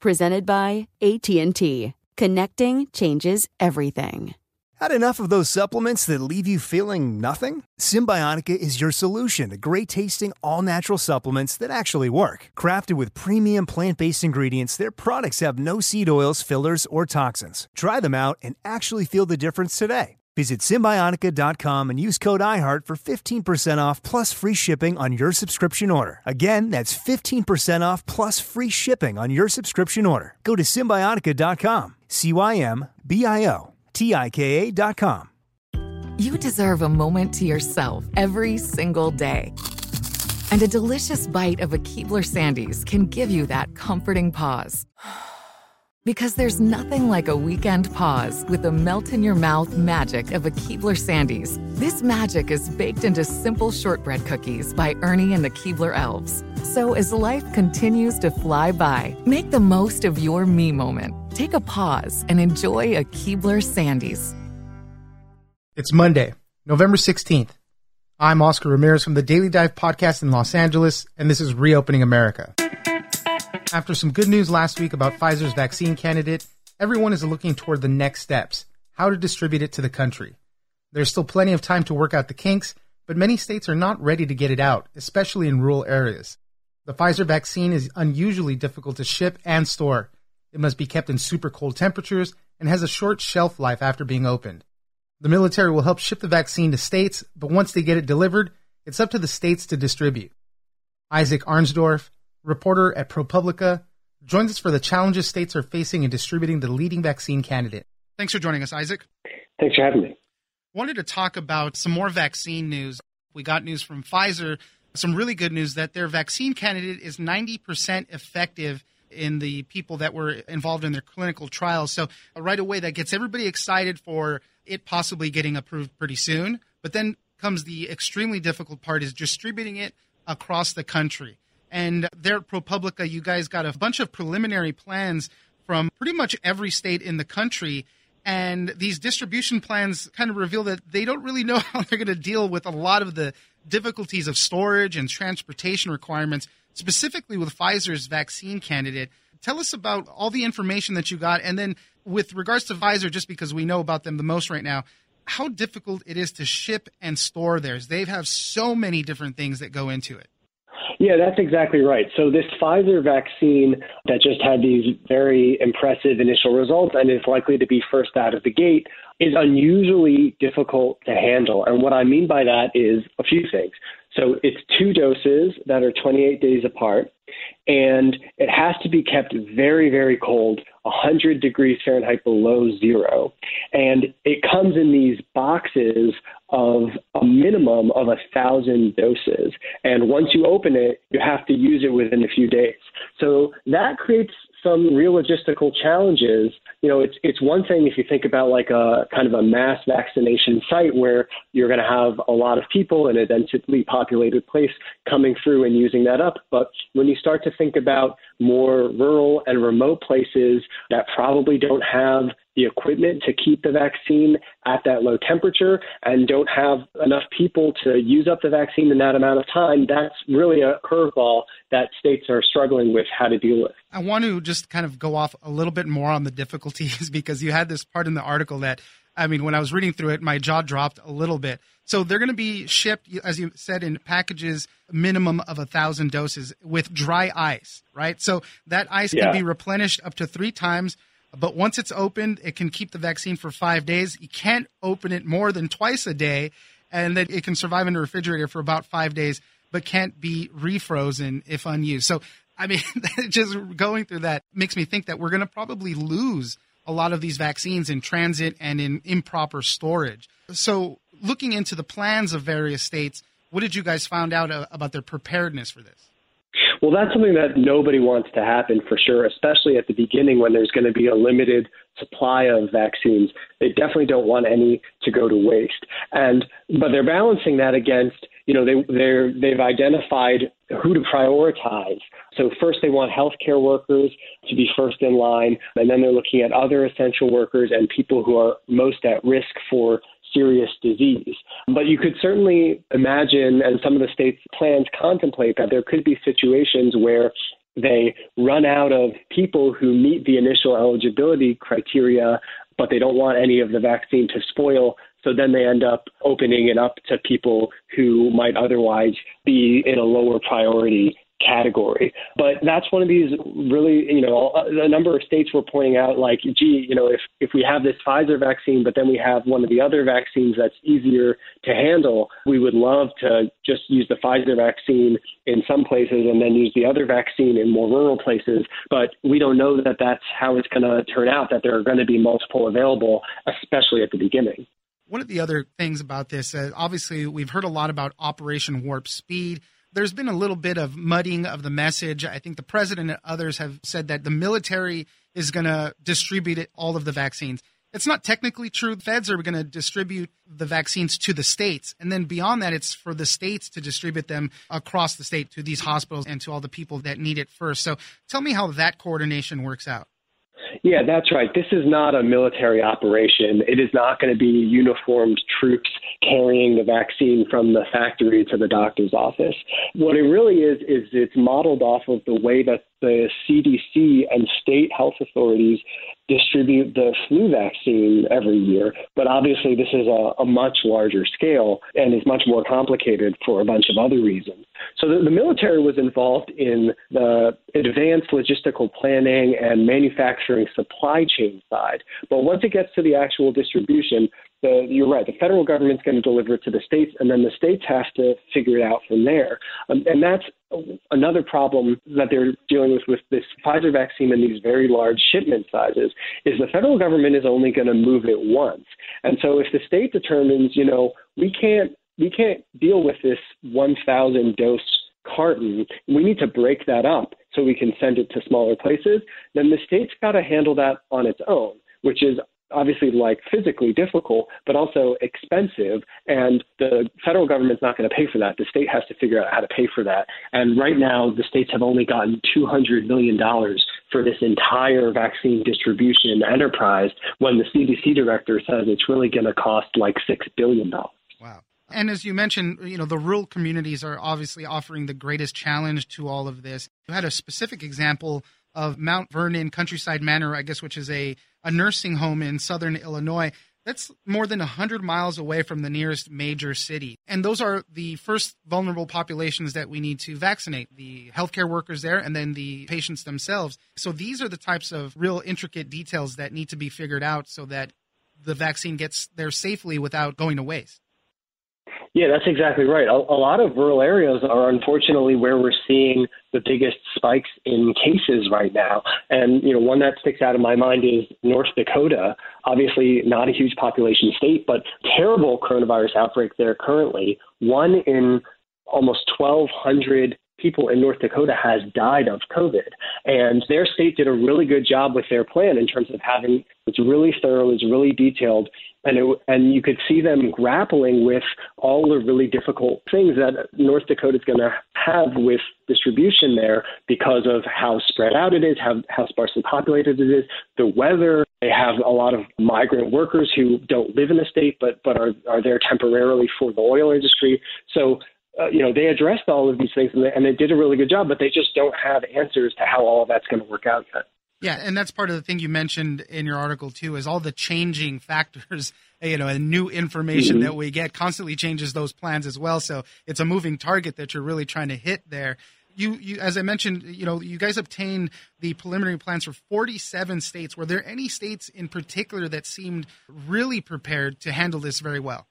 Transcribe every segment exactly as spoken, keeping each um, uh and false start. Presented by A T and T. Connecting changes everything. Had enough of those supplements that leave you feeling nothing? Symbiotica is your solution to great-tasting, all-natural supplements that actually work. Crafted with premium plant-based ingredients, their products have no seed oils, fillers, or toxins. Try them out and actually feel the difference today. Visit Symbiotica dot com and use code I heart for fifteen percent off plus free shipping on your subscription order. Again, that's fifteen percent off plus free shipping on your subscription order. Go to Symbiotica dot com, C Y M B I O T I K A dot com. You deserve a moment to yourself every single day. And a delicious bite of a Keebler Sandies can give you that comforting pause. Because there's nothing like a weekend pause with the melt-in-your-mouth magic of a Keebler Sandies. This magic is baked into simple shortbread cookies by Ernie and the Keebler Elves. So as life continues to fly by, make the most of your me moment. Take a pause and enjoy a Keebler Sandies. It's Monday, November sixteenth. I'm Oscar Ramirez from the Daily Dive podcast in Los Angeles, and this is Reopening America. After some good news last week about Pfizer's vaccine candidate, everyone is looking toward the next steps, how to distribute it to the country. There's still plenty of time to work out the kinks, but many states are not ready to get it out, especially in rural areas. The Pfizer vaccine is unusually difficult to ship and store. It must be kept in super cold temperatures and has a short shelf life after being opened. The military will help ship the vaccine to states, but once they get it delivered, it's up to the states to distribute. Isaac Arnsdorf, reporter at ProPublica, joins us for the challenges states are facing in distributing the leading vaccine candidate. Thanks for joining us, Isaac. Thanks for having me. Wanted to talk about some more vaccine news. We got news from Pfizer, some really good news that their vaccine candidate is ninety percent effective in the people that were involved in their clinical trials. So right away, that gets everybody excited for it possibly getting approved pretty soon. But then comes the extremely difficult part, is distributing it across the country. And there at ProPublica, you guys got a bunch of preliminary plans from pretty much every state in the country. And these distribution plans kind of reveal that they don't really know how they're going to deal with a lot of the difficulties of storage and transportation requirements, specifically with Pfizer's vaccine candidate. Tell us about all the information that you got. And then with regards to Pfizer, just because we know about them the most right now, how difficult it is to ship and store theirs. They have so many different things that go into it. Yeah, that's exactly right. So this Pfizer vaccine that just had these very impressive initial results and is likely to be first out of the gate is unusually difficult to handle. And what I mean by that is a few things. So it's two doses that are twenty-eight days apart, and it has to be kept very, very cold, one hundred degrees Fahrenheit below zero. And it comes in these boxes of a minimum of one thousand doses. And once you open it, you have to use it within a few days. So that creates some real logistical challenges. You know, it's it's one thing if you think about like a kind of a mass vaccination site where you're going to have a lot of people in a densely populated place coming through and using that up. But when you start to think about more rural and remote places that probably don't have the equipment to keep the vaccine at that low temperature and don't have enough people to use up the vaccine in that amount of time, that's really a curveball that states are struggling with how to deal with. I want to just kind of go off a little bit more on the difficulties, because you had this part in the article that, I mean, when I was reading through it, my jaw dropped a little bit. So they're going to be shipped, as you said, in packages, minimum of one thousand doses with dry ice, right? So that ice yeah. can be replenished up to three times. But once it's opened, it can keep the vaccine for five days. You can't open it more than twice a day, and then it can survive in a refrigerator for about five days, but can't be refrozen if unused. So, I mean, just going through that makes me think that we're going to probably lose a lot of these vaccines in transit and in improper storage. So looking into the plans of various states, what did you guys find out about their preparedness for this? Well, that's something that nobody wants to happen for sure, especially at the beginning when there's going to be a limited supply of vaccines. They definitely don't want any to go to waste. And but they're balancing that against, you know, they they're they've identified who to prioritize. So first they want healthcare workers to be first in line, and then they're looking at other essential workers and people who are most at risk for serious disease. But you could certainly imagine, and some of the state's plans contemplate, that there could be situations where they run out of people who meet the initial eligibility criteria, but they don't want any of the vaccine to spoil. So then they end up opening it up to people who might otherwise be in a lower priority category. But that's one of these really, you know, a number of states were pointing out, like, gee, you know, if, if we have this Pfizer vaccine, but then we have one of the other vaccines that's easier to handle, we would love to just use the Pfizer vaccine in some places and then use the other vaccine in more rural places. But we don't know that that's how it's going to turn out, that there are going to be multiple available, especially at the beginning. One of the other things about this, uh, obviously, we've heard a lot about Operation Warp Speed. There's been a little bit of mudding of the message. I think the president and others have said that the military is going to distribute it, all of the vaccines. It's not technically true. Feds are going to distribute the vaccines to the states. And then beyond that, it's for the states to distribute them across the state to these hospitals and to all the people that need it first. So tell me how that coordination works out. Yeah, that's right. This is not a military operation. It is not going to be uniformed troops carrying the vaccine from the factory to the doctor's office. What it really is, is it's modeled off of the way that the C D C and state health authorities distribute the flu vaccine every year. But obviously, this is a, a much larger scale and is much more complicated for a bunch of other reasons. So the, the military was involved in the advanced logistical planning and manufacturing supply chain side. But once it gets to the actual distribution, the, you're right, the federal government's going to deliver it to the states, and then the states have to figure it out from there. Um, and that's another problem that they're dealing with with this Pfizer vaccine and these very large shipment sizes, is the federal government is only going to move it once. And so if the state determines, you know, we can't we can't deal with this one thousand dose carton, we need to break that up so we can send it to smaller places, then the state's got to handle that on its own, which is obviously, like, physically difficult, but also expensive. And the federal government's not going to pay for that. The state has to figure out how to pay for that. And right now, the states have only gotten two hundred million dollars for this entire vaccine distribution enterprise, when the C D C director says it's really going to cost like six billion dollars. Wow. And as you mentioned, you know, the rural communities are obviously offering the greatest challenge to all of this. You had a specific example of Mount Vernon Countryside Manor, I guess, which is a, a nursing home in southern Illinois. That's more than one hundred miles away from the nearest major city. And those are the first vulnerable populations that we need to vaccinate, the healthcare workers there and then the patients themselves. So these are the types of real intricate details that need to be figured out so that the vaccine gets there safely without going to waste. Yeah, that's exactly right. A, a lot of rural areas are unfortunately where we're seeing the biggest spikes in cases right now. And, you know, one that sticks out in my mind is North Dakota, obviously not a huge population state, but terrible coronavirus outbreak there currently. One in almost twelve hundred people in North Dakota has died of COVID. And their state did a really good job with their plan in terms of having, it's really thorough, it's really detailed. And it, and you could see them grappling with all the really difficult things that North Dakota is going to have with distribution there because of how spread out it is, how, how sparsely populated it is, the weather. They have a lot of migrant workers who don't live in the state but, but are, are there temporarily for the oil industry. So Uh, you know, they addressed all of these things and they, and they did a really good job, but they just don't have answers to how all of that's going to work out yet. Yeah, and that's part of the thing you mentioned in your article, too, is all the changing factors, you know, and new information mm-hmm. that we get constantly changes those plans as well. So it's a moving target that you're really trying to hit there. You, you, as I mentioned, you know, you guys obtained the preliminary plans for forty-seven states. Were there any states in particular that seemed really prepared to handle this very well?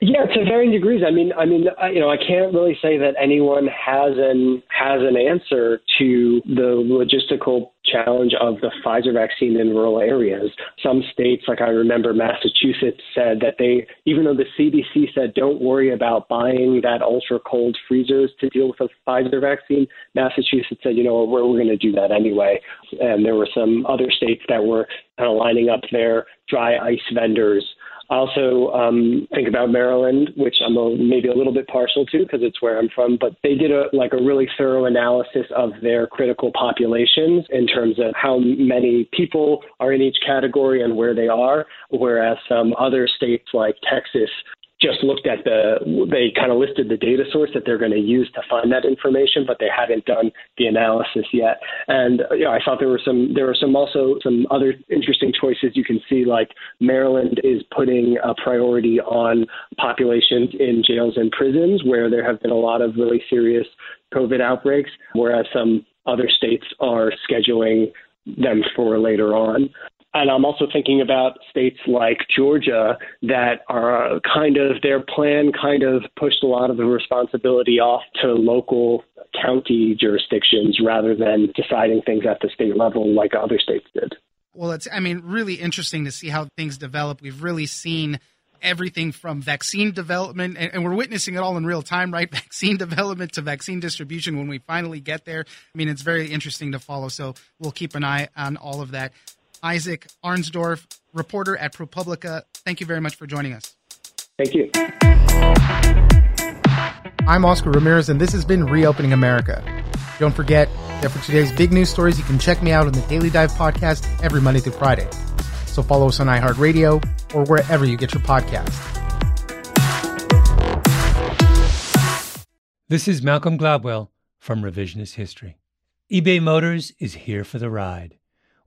Yeah, to varying degrees. I mean, I mean, you know, I can't really say that anyone has an has an answer to the logistical challenge of the Pfizer vaccine in rural areas. Some states, like I remember Massachusetts, said that they, even though the C D C said don't worry about buying that ultra-cold freezers to deal with a Pfizer vaccine, Massachusetts said, you know what, we're, we're going to do that anyway. And there were some other states that were kind of lining up their dry ice vendors. I also um, think about Maryland, which I'm a, maybe a little bit partial to because it's where I'm from, but they did a, like a really thorough analysis of their critical populations in terms of how many people are in each category and where they are, whereas some other states like Texas just looked at the, they kind of listed the data source that they're going to use to find that information, but they hadn't done the analysis yet. And you know, I thought there were some, there were some also some other interesting choices you can see, like Maryland is putting a priority on populations in jails and prisons where there have been a lot of really serious COVID outbreaks, whereas some other states are scheduling them for later on. And I'm also thinking about states like Georgia that are kind of, their plan kind of pushed a lot of the responsibility off to local county jurisdictions rather than deciding things at the state level like other states did. Well, it's, I mean, really interesting to see how things develop. We've really seen everything from vaccine development, and, and we're witnessing it all in real time, right? Vaccine development to vaccine distribution when we finally get there. I mean, it's very interesting to follow. So we'll keep an eye on all of that. Isaac Arnsdorf, reporter at ProPublica, thank you very much for joining us. Thank you. I'm Oscar Ramirez, and this has been Reopening America. Don't forget that for today's big news stories, you can check me out on the Daily Dive podcast every Monday through Friday. So follow us on iHeartRadio or wherever you get your podcasts. This is Malcolm Gladwell from Revisionist History. eBay Motors is here for the ride.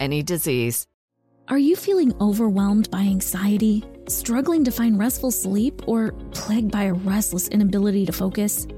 any disease. Are you feeling overwhelmed by anxiety, struggling to find restful sleep, or plagued by a restless inability to focus?